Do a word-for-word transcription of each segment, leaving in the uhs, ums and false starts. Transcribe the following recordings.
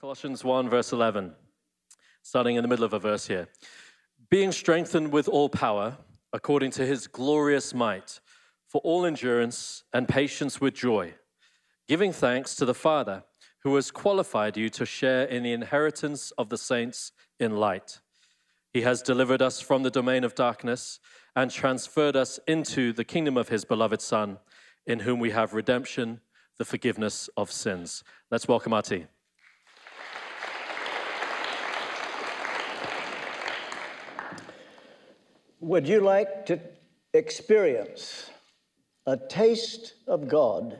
Colossians one, verse eleven, starting in the middle of a verse here. Being strengthened with all power, according to his glorious might, for all endurance and patience with joy, giving thanks to the Father, who has qualified you to share in the inheritance of the saints in light. He has delivered us from the domain of darkness and transferred us into the kingdom of his beloved Son, in whom we have redemption, the forgiveness of sins. Let's welcome Arti. Would you like to experience a taste of God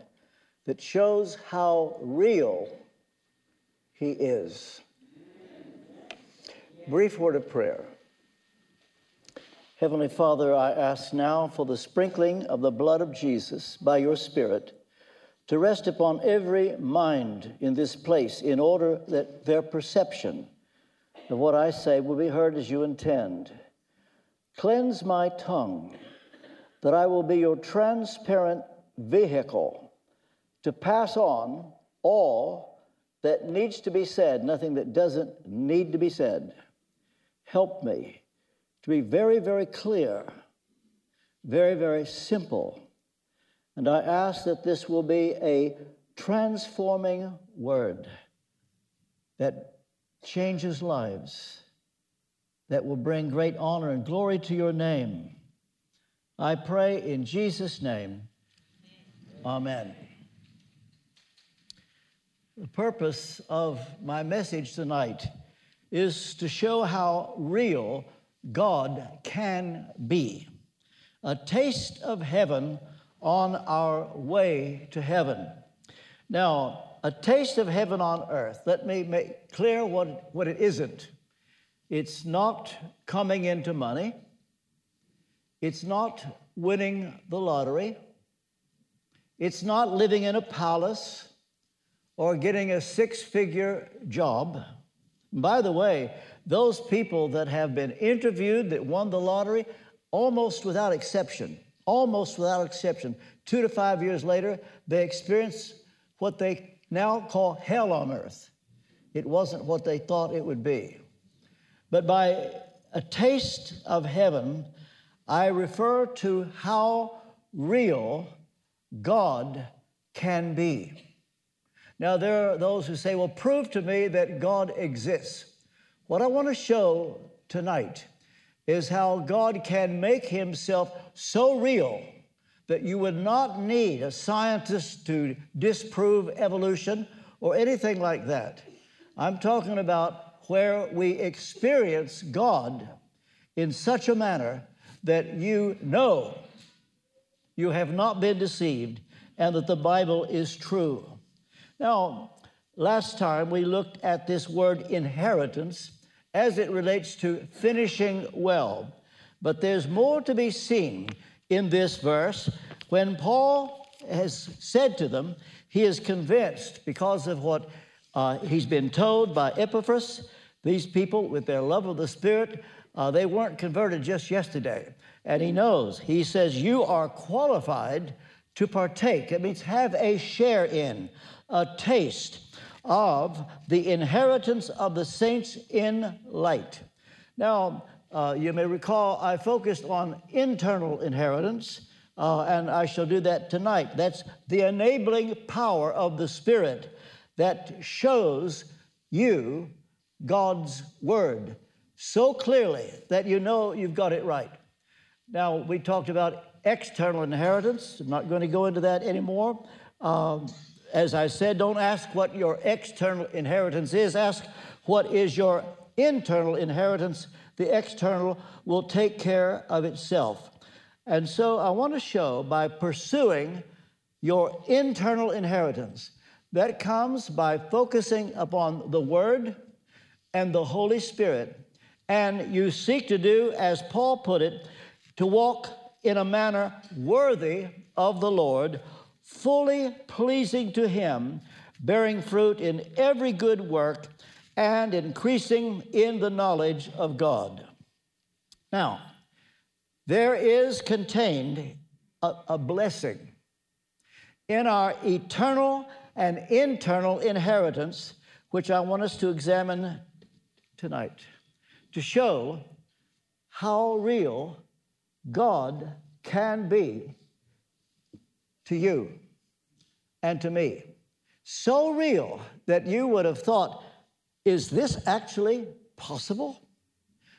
that shows how real he is? Brief word of prayer. Heavenly Father, I ask now for the sprinkling of the blood of Jesus by your Spirit to rest upon every mind in this place in order that their perception of what I say will be heard as you intend. Cleanse my tongue that I will be your transparent vehicle to pass on all that needs to be said, nothing that doesn't need to be said. Help me to be very, very clear, very, very simple. And I ask that this will be a transforming word that changes lives, that will bring great honor and glory to your name. I pray in Jesus' name, amen. The purpose of my message tonight is to show how real God can be. A taste of heaven on our way to heaven. Now, a taste of heaven on earth. Let me make clear what, what it isn't. It's not coming into money. It's not winning the lottery. It's not living in a palace or getting a six-figure job. By the way, those people that have been interviewed that won the lottery, almost without exception, almost without exception, two to five years later, they experience what they now call hell on earth. It wasn't what they thought it would be. But by a taste of heaven, I refer to how real God can be. Now, there are those who say, well, prove to me that God exists. What I want to show tonight is how God can make himself so real that you would not need a scientist to disprove evolution or anything like that. I'm talking about where we experience God in such a manner that you know you have not been deceived and that the Bible is true. Now, last time we looked at this word inheritance as it relates to finishing well. But there's more to be seen in this verse. When Paul has said to them, he is convinced because of what uh, he's been told by Epaphras. These people, with their love of the Spirit, uh, they weren't converted just yesterday. And he knows. He says, you are qualified to partake. It means have a share in, a taste of the inheritance of the saints in light. Now, uh, you may recall I focused on internal inheritance, uh, and I shall do that tonight. That's the enabling power of the Spirit that shows you God's word so clearly that you know you've got it right. Now, we talked about external inheritance. I'm not going to go into that anymore. Um, as I said, don't ask what your external inheritance is. Ask what is your internal inheritance. The external will take care of itself. And so I want to show by pursuing your internal inheritance. That comes by focusing upon the word and the Holy Spirit, and you seek to do, as Paul put it, to walk in a manner worthy of the Lord, fully pleasing to him, bearing fruit in every good work, and increasing in the knowledge of God. Now, there is contained a, a blessing in our eternal and internal inheritance, which I want us to examine tonight to show how real God can be to you and to me. So real that you would have thought, is this actually possible?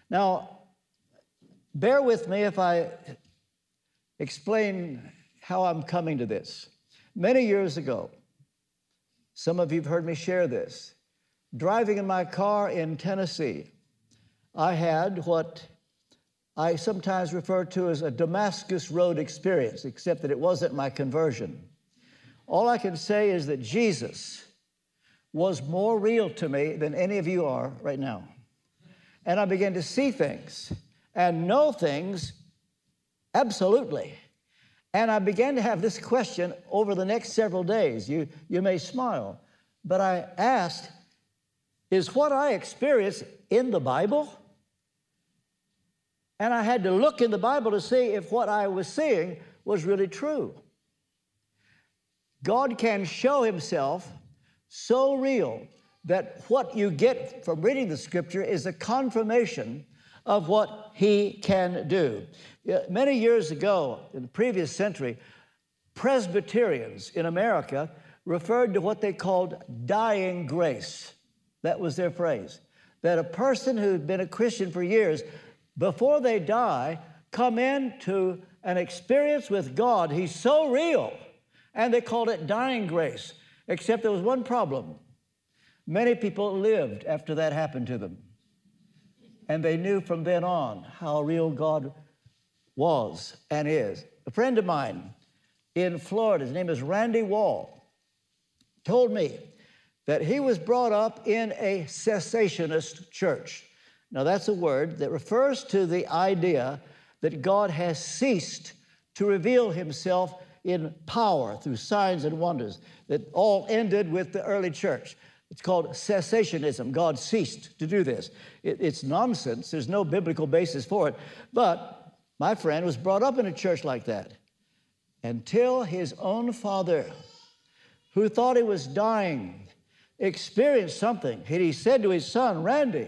Now, bear with me if I explain how I'm coming to this. Many years ago, some of you have heard me share this, driving in my car in Tennessee, I had what I sometimes refer to as a Damascus Road experience, except that it wasn't my conversion. All I can say is that Jesus was more real to me than any of you are right now. And I began to see things and know things absolutely. And I began to have this question over the next several days. You, you may smile, but I asked, is what I experience in the Bible? And I had to look in the Bible to see if what I was seeing was really true. God can show himself so real that what you get from reading the Scripture is a confirmation of what he can do. Many years ago, in the previous century, Presbyterians in America referred to what they called dying grace. That was their phrase, that a person who had been a Christian for years, before they die, come into an experience with God. He's so real. And they called it dying grace, except there was one problem. Many people lived after that happened to them. And they knew from then on how real God was and is. A friend of mine in Florida, his name is Randy Wall, told me that he was brought up in a cessationist church. Now, that's a word that refers to the idea that God has ceased to reveal himself in power through signs and wonders. That all ended with the early church. It's called cessationism. God ceased to do this. It, it's nonsense. There's no biblical basis for it. But my friend was brought up in a church like that until his own father, who thought he was dying, experienced something. And he said to his son, Randy,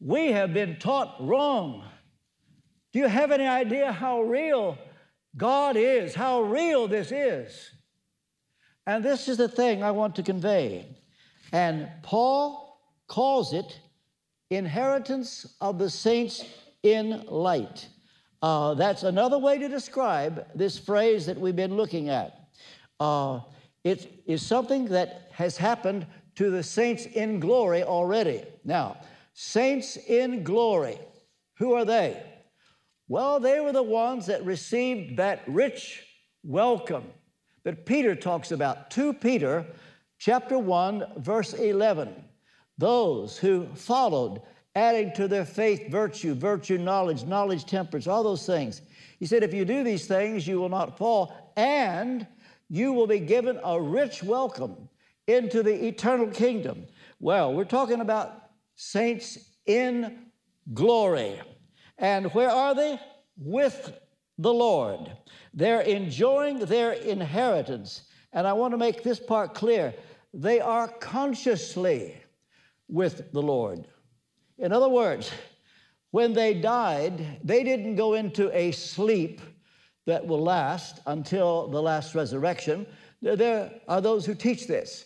we have been taught wrong. Do you have any idea how real God is, how real this is? And this is the thing I want to convey. And Paul calls it inheritance of the saints in light. Uh, that's another way to describe this phrase that we've been looking at. Uh, it is something that has happened to the saints in glory already. Now, saints in glory, who are they? Well, they were the ones that received that rich welcome that Peter talks about. Second Peter chapter one, verse eleven, those who followed, adding to their faith virtue, virtue knowledge, knowledge temperance, all those things. He said, if you do these things, you will not fall, and you will be given a rich welcome into the eternal kingdom. Well, we're talking about saints in glory. And where are they? With the Lord. They're enjoying their inheritance. And I want to make this part clear. They are consciously with the Lord. In other words, when they died, they didn't go into a sleep that will last until the last resurrection. There are those who teach this.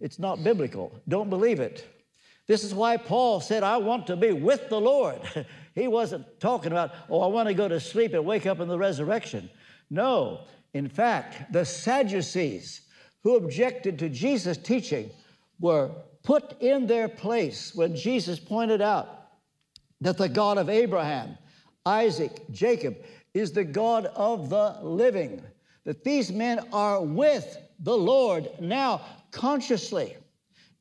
It's not biblical. Don't believe it. This is why Paul said, I want to be with the Lord. He wasn't talking about, oh, I want to go to sleep and wake up in the resurrection. No. In fact, the Sadducees, who objected to Jesus' teaching, were put in their place when Jesus pointed out that the God of Abraham, Isaac, Jacob is the God of the living, that these men are with the Lord now consciously,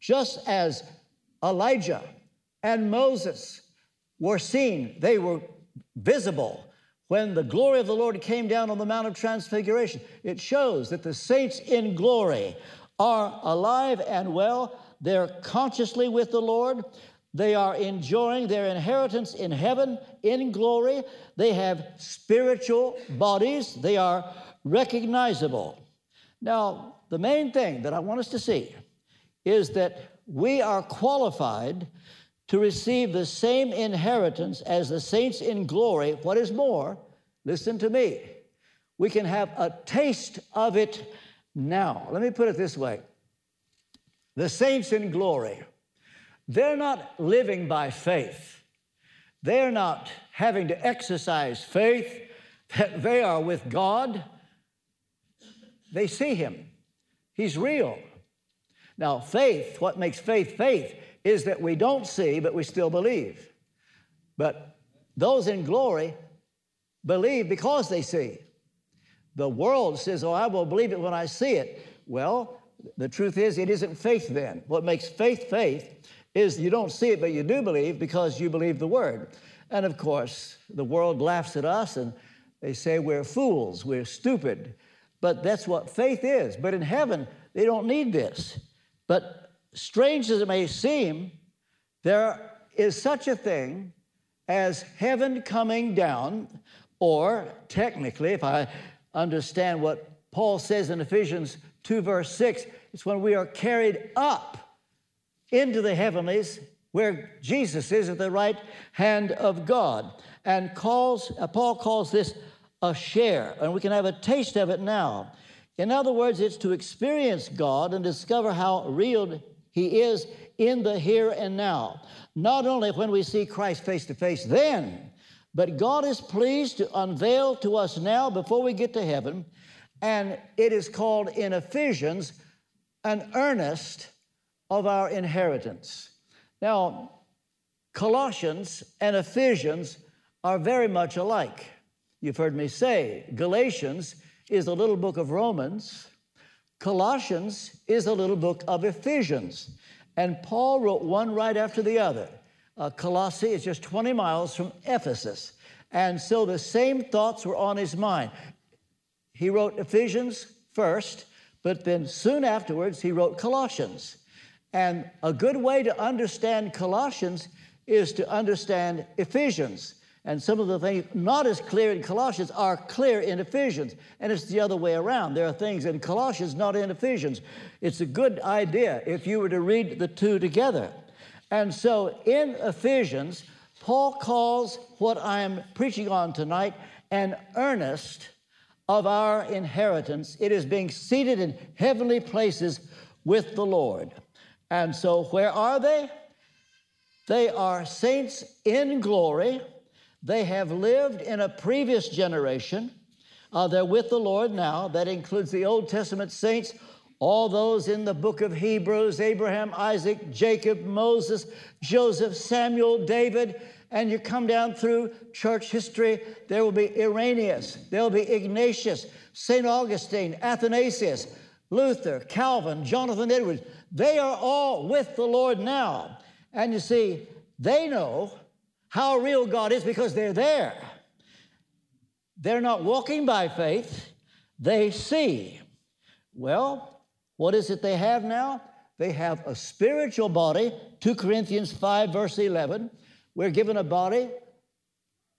just as Elijah and Moses were seen. They were visible when the glory of the Lord came down on the Mount of Transfiguration. It shows that the saints in glory are alive and well. They're consciously with the Lord. They are enjoying their inheritance in heaven in glory. They have spiritual bodies. They are recognizable. Now, the main thing that I want us to see is that we are qualified to receive the same inheritance as the saints in glory. What is more, listen to me, we can have a taste of it now. Let me put it this way. The saints in glory, they're not living by faith. They're not having to exercise faith that they are with God. They see him. He's real. Now, faith, what makes faith faith is that we don't see, but we still believe. But those in glory believe because they see. The world says, oh, I will believe it when I see it. Well, the truth is, it isn't faith then. What makes faith faith is you don't see it, but you do believe because you believe the Word. And, of course, the world laughs at us, and they say we're fools, we're stupid. But that's what faith is. But in heaven, they don't need this. But strange as it may seem, there is such a thing as heaven coming down, or technically, if I understand what Paul says in Ephesians two, verse six, it's when we are carried up into the heavenlies where Jesus is at the right hand of God. And calls, uh, Paul calls this a share, and we can have a taste of it now. In other words, it's to experience God and discover how real he is in the here and now. Not only when we see Christ face to face then, but God is pleased to unveil to us now before we get to heaven, and it is called in Ephesians an earnest of our inheritance. Now, Colossians and Ephesians are very much alike. You've heard me say Galatians is a little book of Romans. Colossians is a little book of Ephesians. And Paul wrote one right after the other. Uh, Colossae is just twenty miles from Ephesus. And so the same thoughts were on his mind. He wrote Ephesians first, but then soon afterwards he wrote Colossians. And a good way to understand Colossians is to understand Ephesians. And some of the things not as clear in Colossians are clear in Ephesians. And it's the other way around. There are things in Colossians, not in Ephesians. It's a good idea if you were to read the two together. And so in Ephesians, Paul calls what I am preaching on tonight an earnest of our inheritance. It is being seated in heavenly places with the Lord. And so where are they? They are saints in glory. They have lived in a previous generation. Uh, they're with the Lord now. That includes the Old Testament saints, all those in the book of Hebrews, Abraham, Isaac, Jacob, Moses, Joseph, Samuel, David, and you come down through church history. There will be Irenaeus, there will be Ignatius, Saint Augustine, Athanasius, Luther, Calvin, Jonathan Edwards. They are all with the Lord now. And you see, they know how real God is because they're there. They're not walking by faith. They see. Well, what is it they have now? They have a spiritual body, two Corinthians five, verse eleven. We're given a body,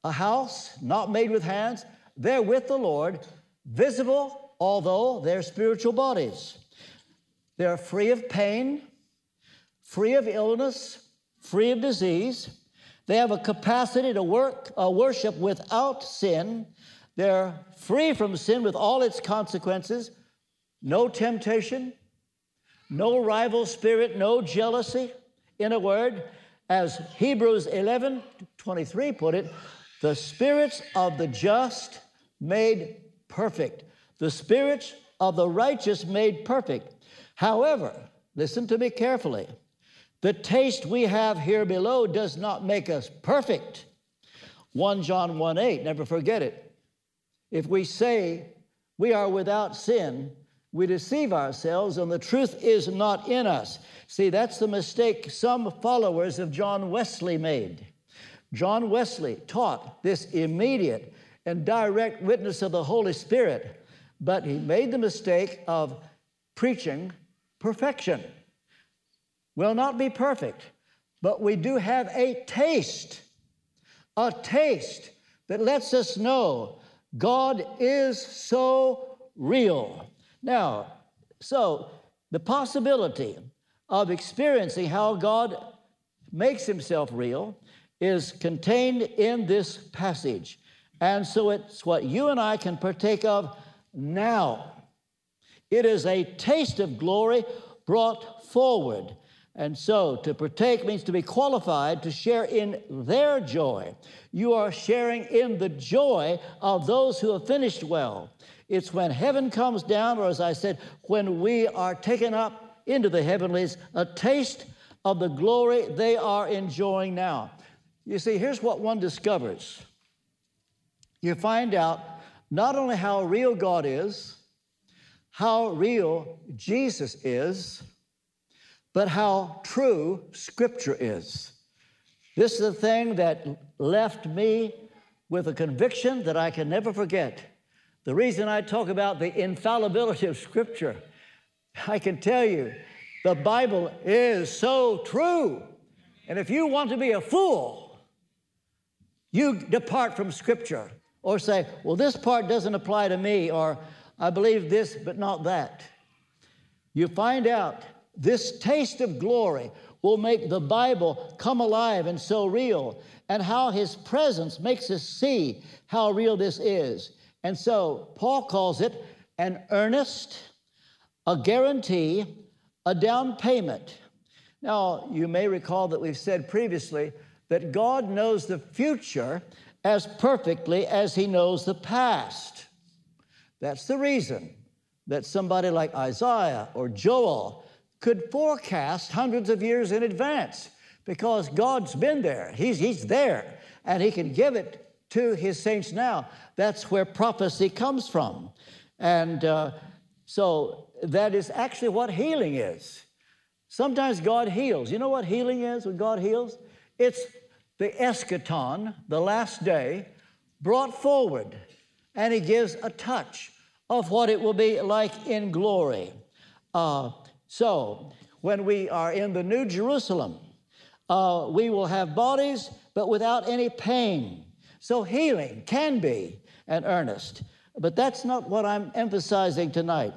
a house, not made with hands. They're with the Lord, visible, although they're spiritual bodies. They're free of pain, free of illness, free of disease. They have a capacity to work, uh, worship without sin. They're free from sin with all its consequences. No temptation, no rival spirit, no jealousy. In a word, as Hebrews eleven, twenty-three put it, the spirits of the just made perfect. The spirits of the righteous made perfect. However, listen to me carefully. The taste we have here below does not make us perfect. First John one eight, never forget it. If we say we are without sin, we deceive ourselves and the truth is not in us. See, that's the mistake some followers of John Wesley made. John Wesley taught this immediate and direct witness of the Holy Spirit, but he made the mistake of preaching perfection. Will not be perfect, but we do have a taste, a taste that lets us know God is so real. Now, so the possibility of experiencing how God makes himself real is contained in this passage. And so it's what you and I can partake of now. It is a taste of glory brought forward. And so to partake means to be qualified to share in their joy. You are sharing in the joy of those who have finished well. It's when heaven comes down, or as I said, when we are taken up into the heavenlies, a taste of the glory they are enjoying now. You see, here's what one discovers. You find out not only how real God is, how real Jesus is, but how true Scripture is. This is the thing that left me with a conviction that I can never forget. The reason I talk about the infallibility of Scripture, I can tell you, the Bible is so true. And if you want to be a fool, you depart from Scripture or say, well, this part doesn't apply to me, or I believe this but not that. You find out this taste of glory will make the Bible come alive and so real, and how his presence makes us see how real this is. And so Paul calls it an earnest, a guarantee, a down payment. Now, you may recall that we've said previously that God knows the future as perfectly as he knows the past. That's the reason that somebody like Isaiah or Joel could forecast hundreds of years in advance, because God's been there. He's, he's there, and he can give it to his saints now. That's where prophecy comes from. And uh, so that is actually what healing is. Sometimes God heals. You know what healing is when God heals? It's the eschaton, the last day, brought forward, and he gives a touch of what it will be like in glory. Uh, So, when we are in the New Jerusalem, uh, we will have bodies, but without any pain. So healing can be an earnest. But that's not what I'm emphasizing tonight.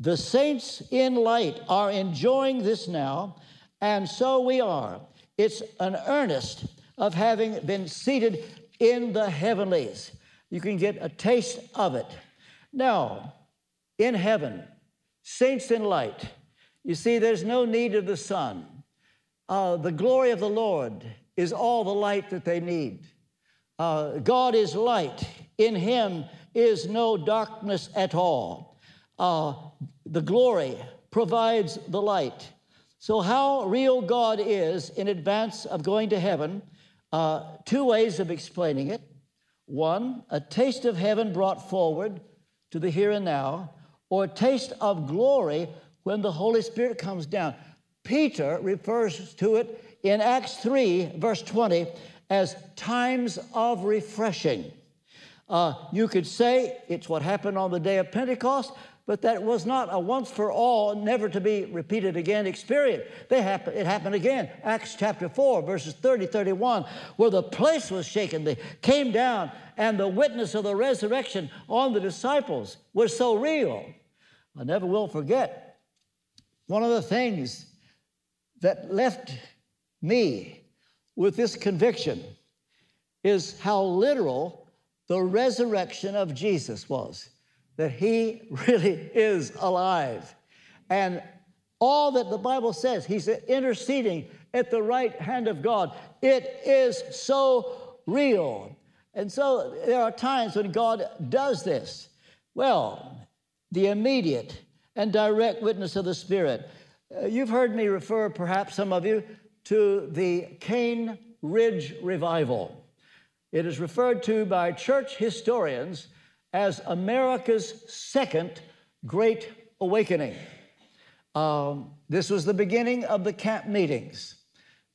The saints in light are enjoying this now, and so we are. It's an earnest of having been seated in the heavenlies. You can get a taste of it. Now, in heaven, saints in light, you see, there's no need of the sun. Uh, the glory of the Lord is all the light that they need. Uh, God is light. In him is no darkness at all. Uh, the glory provides the light. So how real God is in advance of going to heaven, uh, two ways of explaining it. One, a taste of heaven brought forward to the here and now, or a taste of glory when the Holy Spirit comes down. Peter refers to it in Acts three, verse twenty, as times of refreshing. Uh, you could say it's what happened on the day of Pentecost, but that was not a once-for-all, never-to-be-repeated-again experience. They happen, it happened again. Acts chapter four, verses thirty, thirty-one, where the place was shaken. They came down, and the witness of the resurrection on the disciples was so real. I never will forget. One of the things that left me with this conviction is how literal the resurrection of Jesus was, that he really is alive. And all that the Bible says, he's interceding at the right hand of God. It is so real. And so there are times when God does this. Well, the immediate and direct witness of the Spirit. Uh, you've heard me refer, perhaps some of you, to the Cane Ridge Revival. It is referred to by church historians as America's second Great Awakening. Um, this was the beginning of the camp meetings.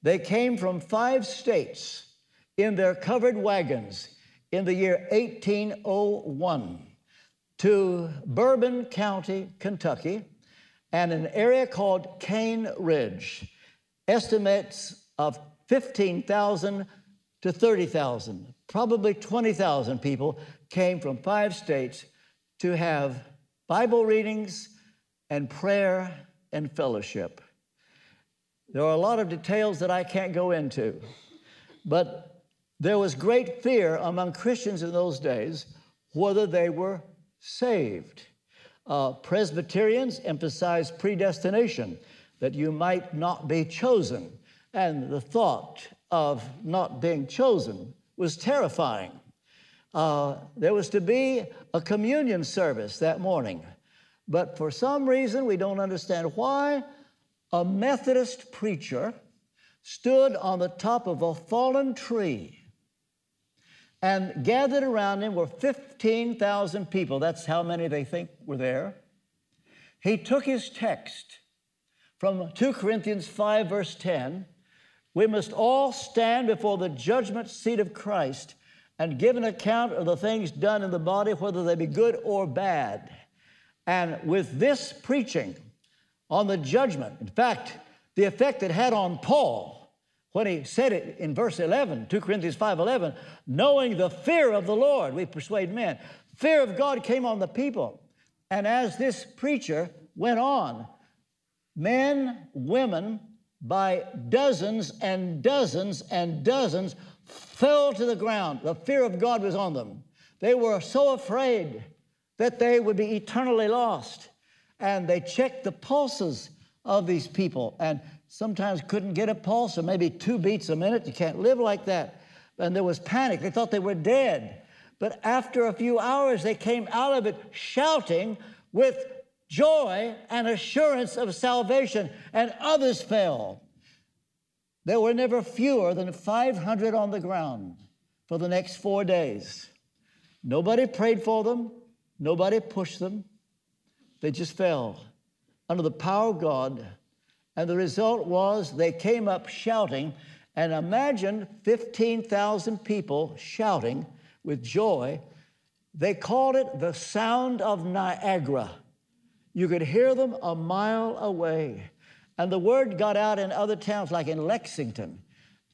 They came from five states in their covered wagons in the year eighteen oh one. To Bourbon County, Kentucky, and an area called Cane Ridge. Estimates of fifteen thousand to thirty thousand, probably twenty thousand people came from five states to have Bible readings and prayer and fellowship. There are a lot of details that I can't go into, but there was great fear among Christians in those days whether they were saved. Uh, Presbyterians emphasized predestination, that you might not be chosen, and the thought of not being chosen was terrifying. Uh, there was to be a communion service that morning, but for some reason, we don't understand why, a Methodist preacher stood on the top of a fallen tree, and gathered around him were fifteen thousand people. That's how many they think were there. He took his text from two Corinthians five, verse ten, we must all stand before the judgment seat of Christ and give an account of the things done in the body, whether they be good or bad. And with this preaching on the judgment, in fact, the effect it had on Paul when he said it in verse eleven, two Corinthians five, eleven, knowing the fear of the Lord, we persuade men. Fear of God came on the people. And as this preacher went on, men, women, by dozens and dozens and dozens fell to the ground. The fear of God was on them. They were so afraid that they would be eternally lost. And they checked the pulses of these people and sometimes couldn't get a pulse or maybe two beats a minute. You can't live like that. And there was panic. They thought they were dead. But after a few hours, they came out of it shouting with joy and assurance of salvation, and others fell. There were never fewer than five hundred on the ground for the next four days. Nobody prayed for them. Nobody pushed them. They just fell under the power of God. And the result was they came up shouting, and imagine fifteen thousand people shouting with joy. They called it the sound of Niagara. You could hear them a mile away. And the word got out in other towns, like in Lexington.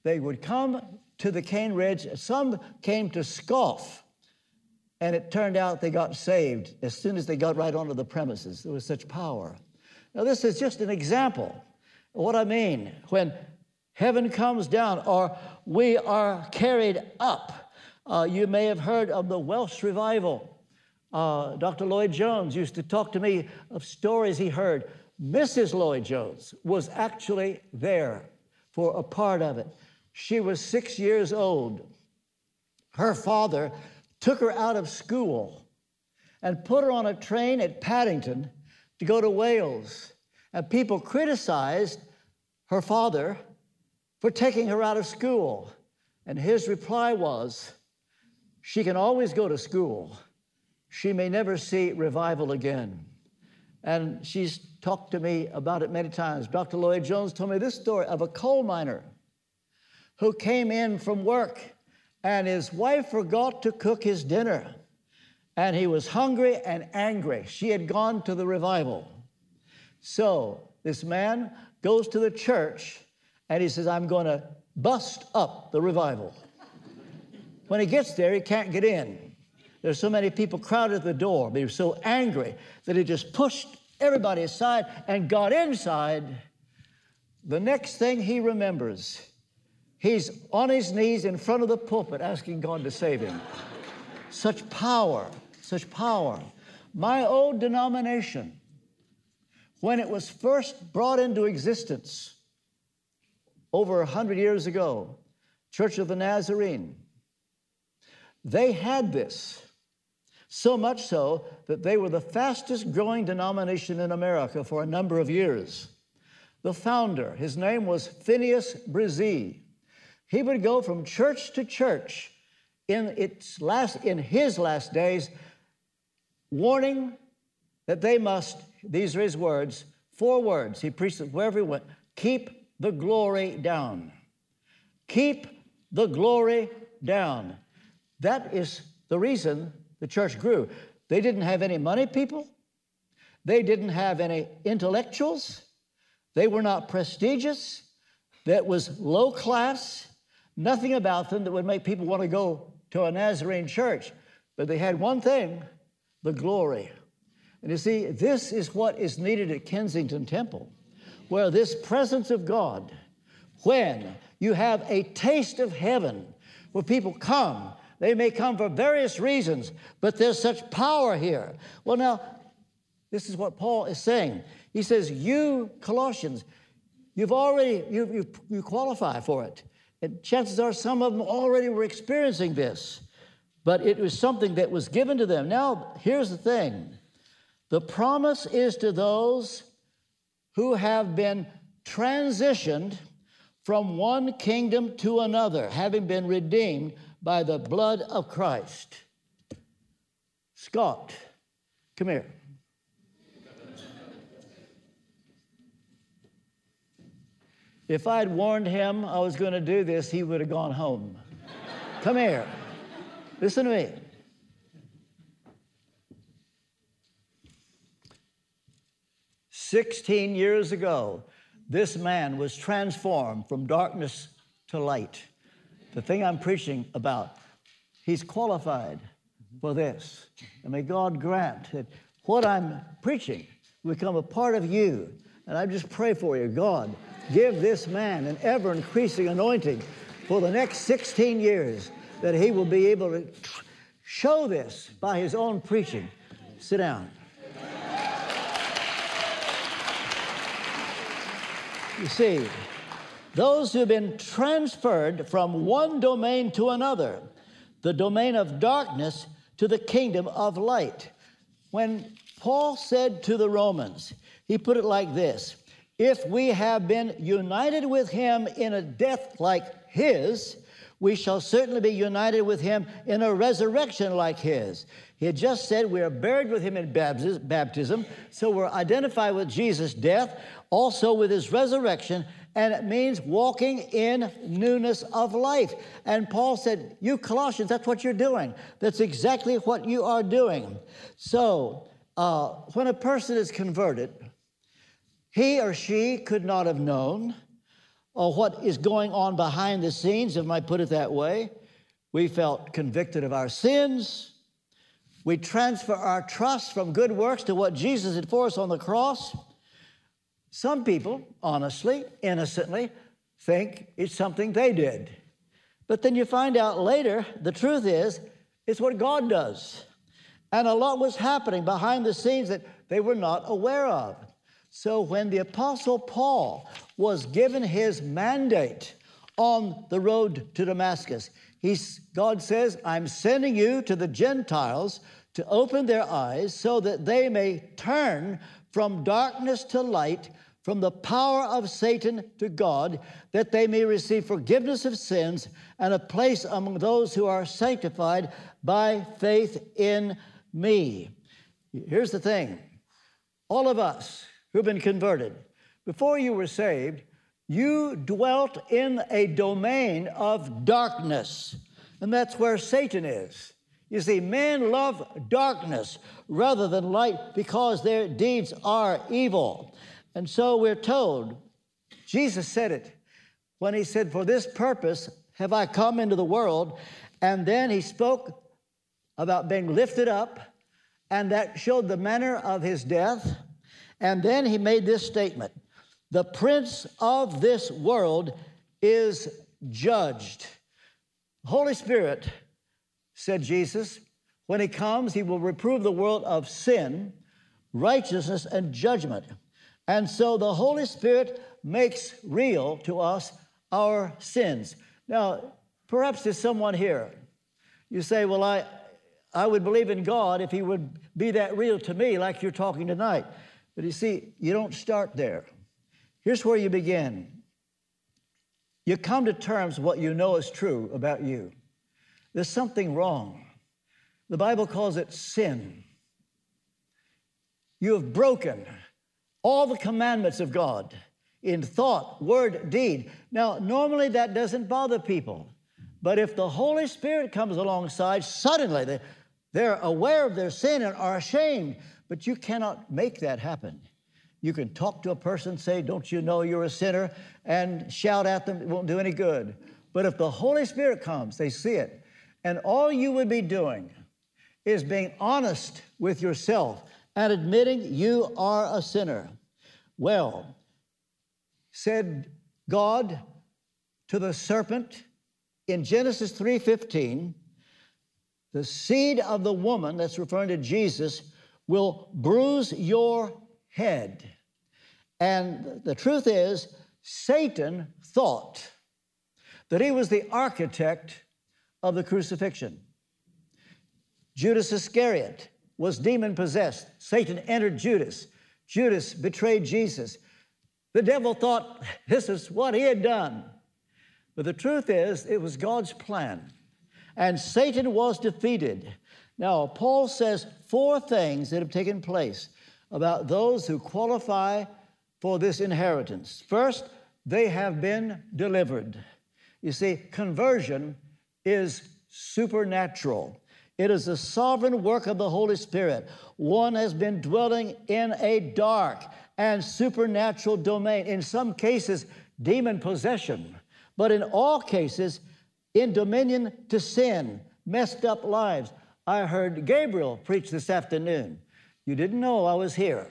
They would come to the Cane Ridge. Some came to scoff. And it turned out they got saved as soon as they got right onto the premises. There was such power. Now, this is just an example of what I mean when heaven comes down or we are carried up. Uh, you may have heard of the Welsh Revival. Uh, Doctor Lloyd-Jones used to talk to me of stories he heard. Missus Lloyd-Jones was actually there for a part of it. She was six years old. Her father took her out of school and put her on a train at Paddington to go to Wales. And people criticized her father for taking her out of school. And his reply was, she can always go to school. She may never see revival again. And she's talked to me about it many times. Doctor Lloyd-Jones told me this story of a coal miner who came in from work and his wife forgot to cook his dinner. And he was hungry and angry. She had gone to the revival. So this man goes to the church and he says, I'm going to bust up the revival. When he gets there, he can't get in. There's so many people crowded at the door, but he was so angry that he just pushed everybody aside and got inside. The next thing he remembers, he's on his knees in front of the pulpit asking God to save him. Such power, such power. My old denomination, when it was first brought into existence over one hundred years ago, Church of the Nazarene, they had this. So much so that they were the fastest growing denomination in America for a number of years. The founder, his name was Phineas Bresee. He would go from church to church in, its last, in his last days, warning that they must, these are his words, four words, he preached it wherever he went, keep the glory down. Keep the glory down. That is the reason the church grew. They didn't have any money people. They didn't have any intellectuals. They were not prestigious. That was low class. Nothing about them that would make people want to go to a Nazarene church. But they had one thing, the glory. And you see, this is what is needed at Kensington Temple. where this presence of God, when you have a taste of heaven, where people come, they may come for various reasons, but there's such power here. Well, now, this is what Paul is saying. He says, you Colossians, you've already, you, you, you qualify for it. And chances are some of them already were experiencing this, but it was something that was given to them. Now, here's the thing. The promise is to those who have been transitioned from one kingdom to another, having been redeemed by the blood of Christ. Scott, come here. If I'd warned him I was going to do this, he would have gone home. Come here. Listen to me. Sixteen years ago, this man was transformed from darkness to light. The thing I'm preaching about, he's qualified for this. And may God grant that what I'm preaching will become a part of you. And I just pray for you, God. Give this man an ever-increasing anointing for the next sixteen years, that he will be able to show this by his own preaching. Sit down. You see, those who have been transferred from one domain to another, the domain of darkness to the kingdom of light. When Paul said to the Romans, he put it like this: if we have been united with him in a death like his, we shall certainly be united with him in a resurrection like his. He had just said we are buried with him in baptism, so we're identified with Jesus' death, also with his resurrection, and it means walking in newness of life. And Paul said, you Colossians, that's what you're doing. That's exactly what you are doing. So uh, when a person is converted, he or she could not have known or what is going on behind the scenes, if I put it that way. We felt convicted of our sins. We transfer our trust from good works to what Jesus did for us on the cross. Some people, honestly, innocently, think it's something they did. But then you find out later, the truth is, it's what God does. And a lot was happening behind the scenes that they were not aware of. So when the Apostle Paul was given his mandate on the road to Damascus, he's, God says, I'm sending you to the Gentiles to open their eyes so that they may turn from darkness to light, from the power of Satan to God, that they may receive forgiveness of sins and a place among those who are sanctified by faith in me. Here's the thing. All of us who've been converted, before you were saved, you dwelt in a domain of darkness, and that's where Satan is. You see, men love darkness rather than light because their deeds are evil. And so we're told, Jesus said it when he said, for this purpose have I come into the world, and then he spoke about being lifted up, and that showed the manner of his death. And then he made this statement: the prince of this world is judged. The Holy Spirit, said Jesus, when he comes, he will reprove the world of sin, righteousness, and judgment. And so the Holy Spirit makes real to us our sins. Now, perhaps there's someone here. You say, well, I, I would believe in God if he would be that real to me, like you're talking tonight. But you see, you don't start there. Here's where you begin. You come to terms with what you know is true about you. There's something wrong. The Bible calls it sin. You have broken all the commandments of God in thought, word, deed. Now, normally that doesn't bother people. But if the Holy Spirit comes alongside, suddenly they're aware of their sin and are ashamed. But you cannot make that happen. You can talk to a person, say, don't you know you're a sinner, and shout at them, it won't do any good. But if the Holy Spirit comes, they see it. And all you would be doing is being honest with yourself and admitting you are a sinner. Well, said God to the serpent in Genesis three fifteen, the seed of the woman, that's referring to Jesus, will bruise your head. And the truth is, Satan thought that he was the architect of the crucifixion. Judas Iscariot was demon-possessed. Satan entered Judas. Judas betrayed Jesus. The devil thought this is what he had done. But the truth is, it was God's plan. And Satan was defeated. Now, Paul says four things that have taken place about those who qualify for this inheritance. First, they have been delivered. You see, conversion is supernatural. It is the sovereign work of the Holy Spirit. One has been dwelling in a dark and supernatural domain, in some cases, demon possession, but in all cases, in dominion to sin, messed up lives. I heard Gabriel preach this afternoon. You didn't know I was here.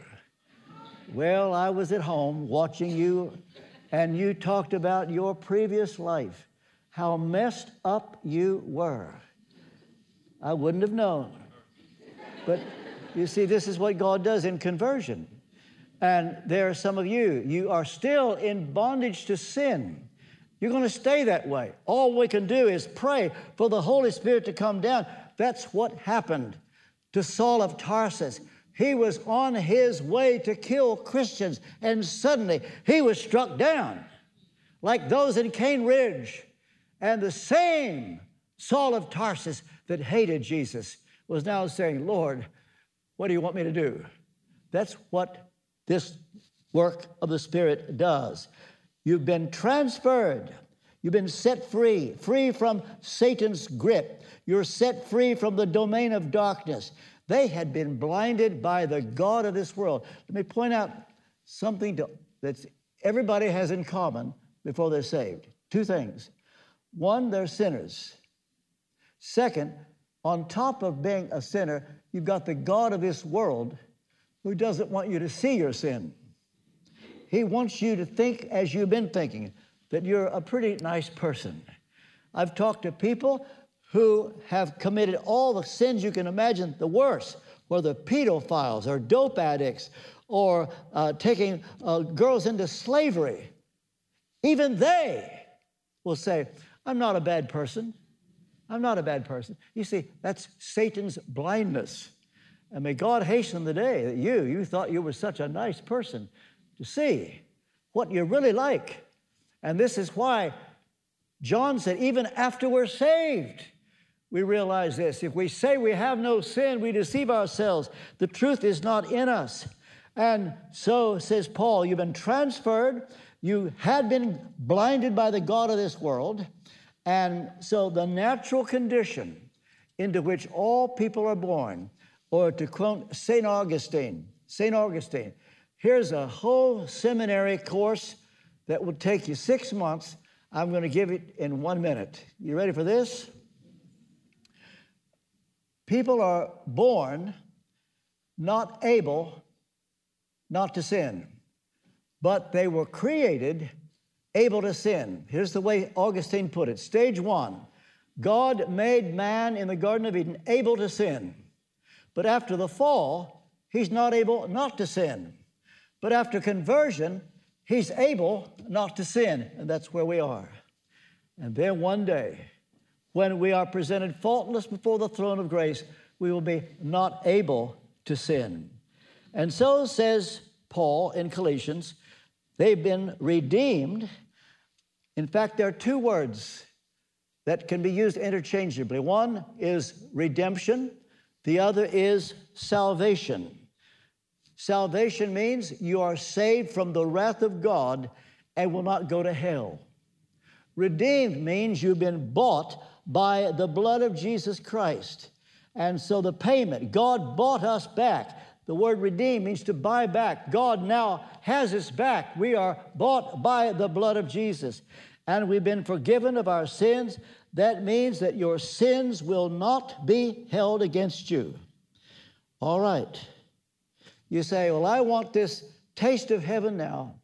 Well, I was at home watching you, and you talked about your previous life, how messed up you were. I wouldn't have known. But you see, this is what God does in conversion. And there are some of you, you are still in bondage to sin. You're going to stay that way. All we can do is pray for the Holy Spirit to come down. That's what happened to Saul of Tarsus. He was on his way to kill Christians, and suddenly he was struck down like those in Cane Ridge. And the same Saul of Tarsus that hated Jesus was now saying, Lord, what do you want me to do? That's what this work of the Spirit does. You've been transferred. You've been set free, free from Satan's grip. You're set free from the domain of darkness. They had been blinded by the god of this world. Let me point out something that everybody has in common before they're saved. Two things. One, they're sinners. Second, on top of being a sinner, you've got the god of this world who doesn't want you to see your sin. He wants you to think as you've been thinking, that you're a pretty nice person. I've talked to people who have committed all the sins you can imagine, the worst, whether pedophiles or dope addicts or uh, taking uh, girls into slavery. Even they will say, I'm not a bad person. I'm not a bad person. You see, that's Satan's blindness. And may God hasten the day that you, you thought you were such a nice person, to see what you're really like. And this is why John said, even after we're saved, we realize this. If we say we have no sin, we deceive ourselves. The truth is not in us. And so, says Paul, you've been transferred. You had been blinded by the god of this world. And so the natural condition into which all people are born, or to quote Saint Augustine, Saint Augustine, here's a whole seminary course that will take you six months. I'm going to give it in one minute. You ready for this? People are born not able not to sin, but they were created able to sin. Here's the way Augustine put it. Stage one, God made man in the Garden of Eden able to sin. But after the fall, he's not able not to sin. But after conversion, he's able not to sin. And that's where we are. And then one day, when we are presented faultless before the throne of grace, we will be not able to sin. And so says Paul in Colossians, they've been redeemed. In fact, there are two words that can be used interchangeably. One is redemption. The other is salvation. Salvation means you are saved from the wrath of God and will not go to hell. Redeemed means you've been bought by the blood of Jesus Christ. And so the payment, God bought us back. The word redeem means to buy back. God now has us back. We are bought by the blood of Jesus. And we've been forgiven of our sins. That means that your sins will not be held against you. All right. You say, well, I want this taste of heaven now.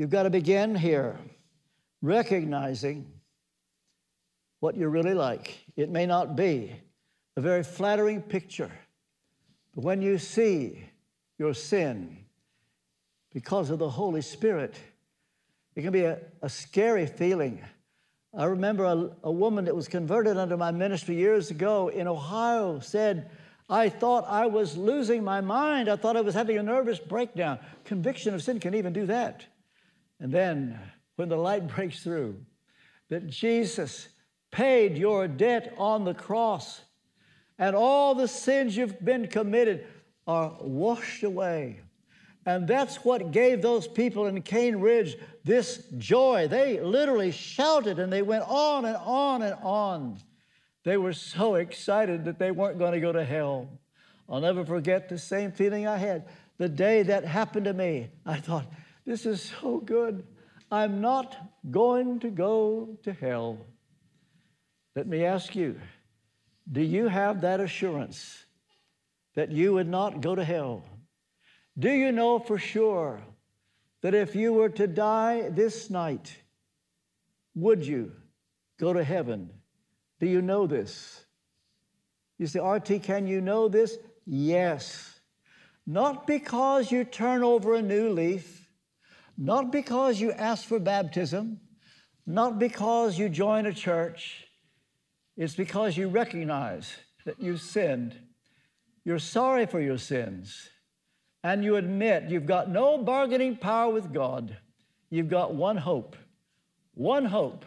You've got to begin here recognizing what you're really like. It may not be a very flattering picture, but when you see your sin because of the Holy Spirit, it can be a, a scary feeling. I remember a, a woman that was converted under my ministry years ago in Ohio said, I thought I was losing my mind. I thought I was having a nervous breakdown. Conviction of sin can even do that. And then when the light breaks through, that Jesus paid your debt on the cross and all the sins you've been committed are washed away. And that's what gave those people in Cane Ridge this joy. They literally shouted and they went on and on and on. They were so excited that they weren't going to go to hell. I'll never forget the same feeling I had the day that happened to me. I thought, this is so good. I'm not going to go to hell. Let me ask you, do you have that assurance that you would not go to hell? Do you know for sure that if you were to die this night, would you go to heaven? Do you know this? You say, Arti, can you know this? Yes. Not because you turn over a new leaf, not because you ask for baptism, not because you join a church. It's because you recognize that you've sinned. You're sorry for your sins. And you admit you've got no bargaining power with God. You've got one hope, one hope,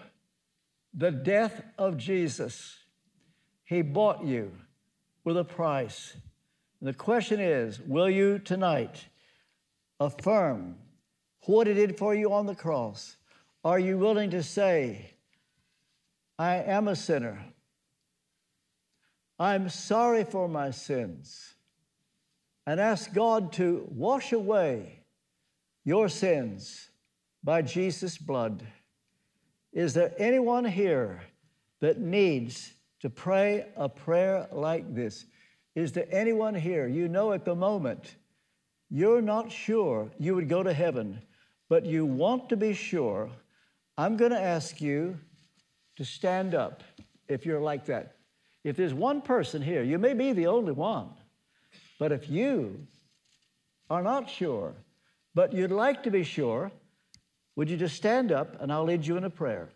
the death of Jesus. He bought you with a price. And the question is, will you tonight affirm what He did for you on the cross? Are you willing to say, I am a sinner. I'm sorry for my sins. And ask God to wash away your sins by Jesus' blood. Is there anyone here that needs to pray a prayer like this? Is there anyone here, you know at the moment, you're not sure you would go to heaven, but you want to be sure? I'm going to ask you to stand up if you're like that. If there's one person here, you may be the only one. But if you are not sure, but you'd like to be sure, would you just stand up and I'll lead you in a prayer?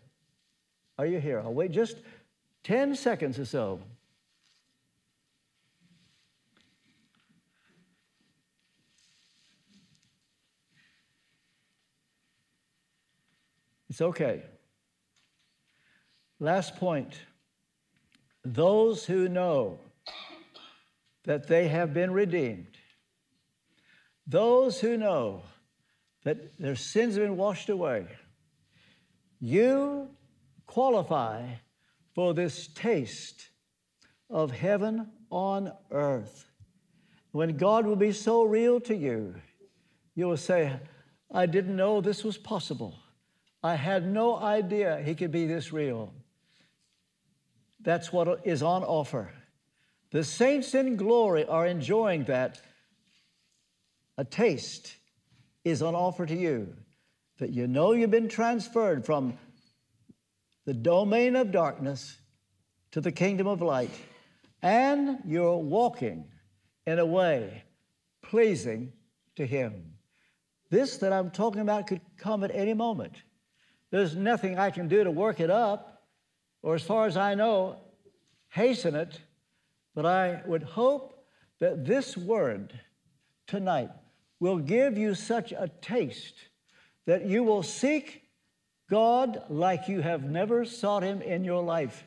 Are you here? I'll wait just ten seconds or so. It's okay. Last point. Those who know that they have been redeemed. Those who know that their sins have been washed away. You qualify for this taste of heaven on earth. When God will be so real to you, you will say, I didn't know this was possible. I had no idea He could be this real. That's what is on offer. The saints in glory are enjoying that. A taste is on offer to you, that you know you've been transferred from the domain of darkness to the kingdom of light, and you're walking in a way pleasing to Him. This that I'm talking about could come at any moment. There's nothing I can do to work it up, or as far as I know, hasten it. But I would hope that this word tonight will give you such a taste that you will seek God like you have never sought Him in your life.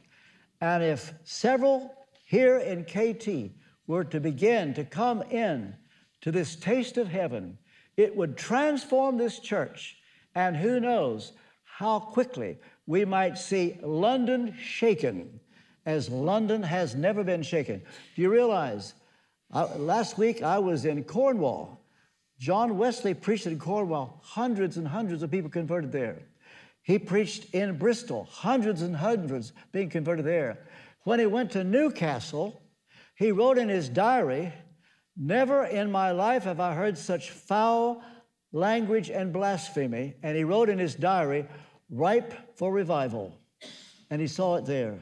And if several here in K T were to begin to come in to this taste of heaven, it would transform this church. And who knows how quickly we might see London shaken as London has never been shaken. Do you realize, uh, last week I was in Cornwall. John Wesley preached in Cornwall. Hundreds and hundreds of people converted there. He preached in Bristol. Hundreds and hundreds being converted there. When he went to Newcastle, he wrote in his diary, never in my life have I heard such foul, language, and blasphemy, and he wrote in his diary, ripe for revival, and he saw it there.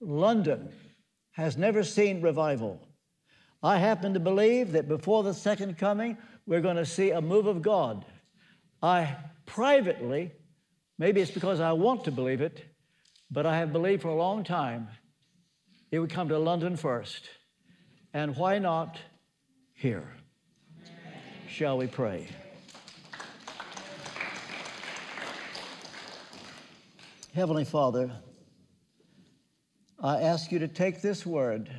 London has never seen revival. I happen to believe that before the second coming, we're going to see a move of God. I privately, maybe it's because I want to believe it, but I have believed for a long time it would come to London first. And why not here? Amen. Shall we pray? Heavenly Father, I ask you to take this word,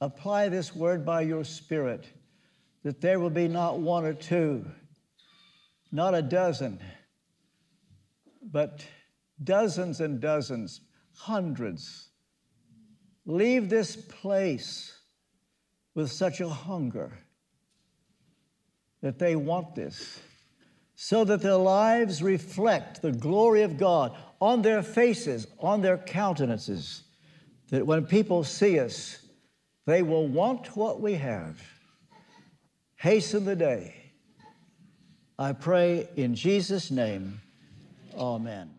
apply this word by your Spirit, that there will be not one or two, not a dozen, but dozens and dozens, hundreds. Leave this place with such a hunger that they want this, so that their lives reflect the glory of God on their faces, on their countenances, that when people see us, they will want what we have. Hasten the day. I pray in Jesus' name, amen.